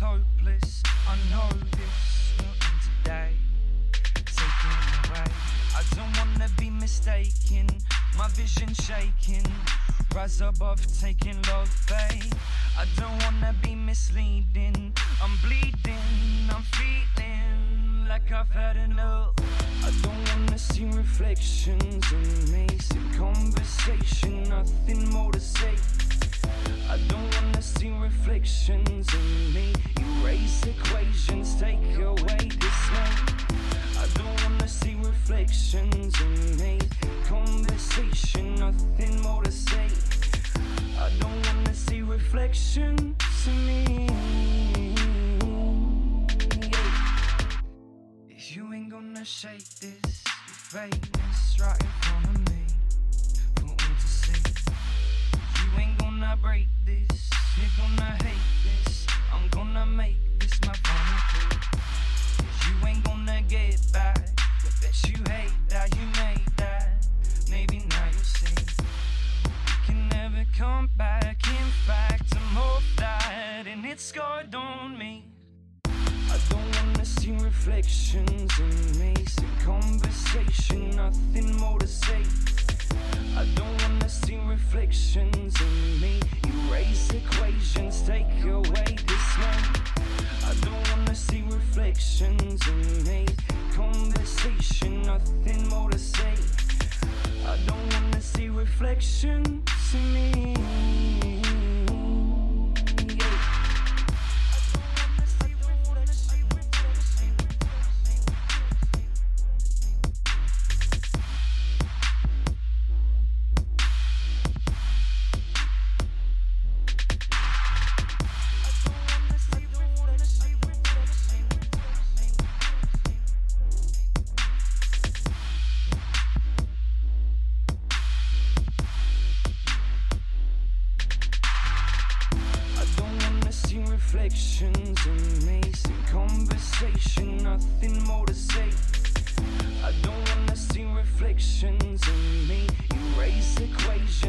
Hopeless, I know this will end today. Taken away, I don't wanna be mistaken. My vision shaking, rise above, taking love, babe. I don't wanna be misleading. I'm bleeding, I'm feeling like I've had enough. I don't wanna see reflections, amazing conversation, nothing more to say. I don't wanna see reflections in me. Erase equations, take away dismay. I don't wanna see reflections in me. Conversation, nothing more to say. I don't wanna see reflections in me. If you ain't gonna shake this, your fakeness right in front of me, for all to see. You ain't gonna break this, you're gonna hate this. I'm gonna make this my final plea. You ain't gonna get back. I bet you hate that you made that. Maybe now you'll see you can never come back. In fact, I'm off that, and it's scarred on me. I don't wanna see reflections in me. Conversation, nothing more to say. I don't wanna see reflections in me. Erase equations, take away dismay. I don't wanna see reflections in me. Conversation, nothing more to say. I don't wanna see reflections in me. Reflections, amazing conversation, nothing more to say. I don't wanna see reflections in me. Erase equations.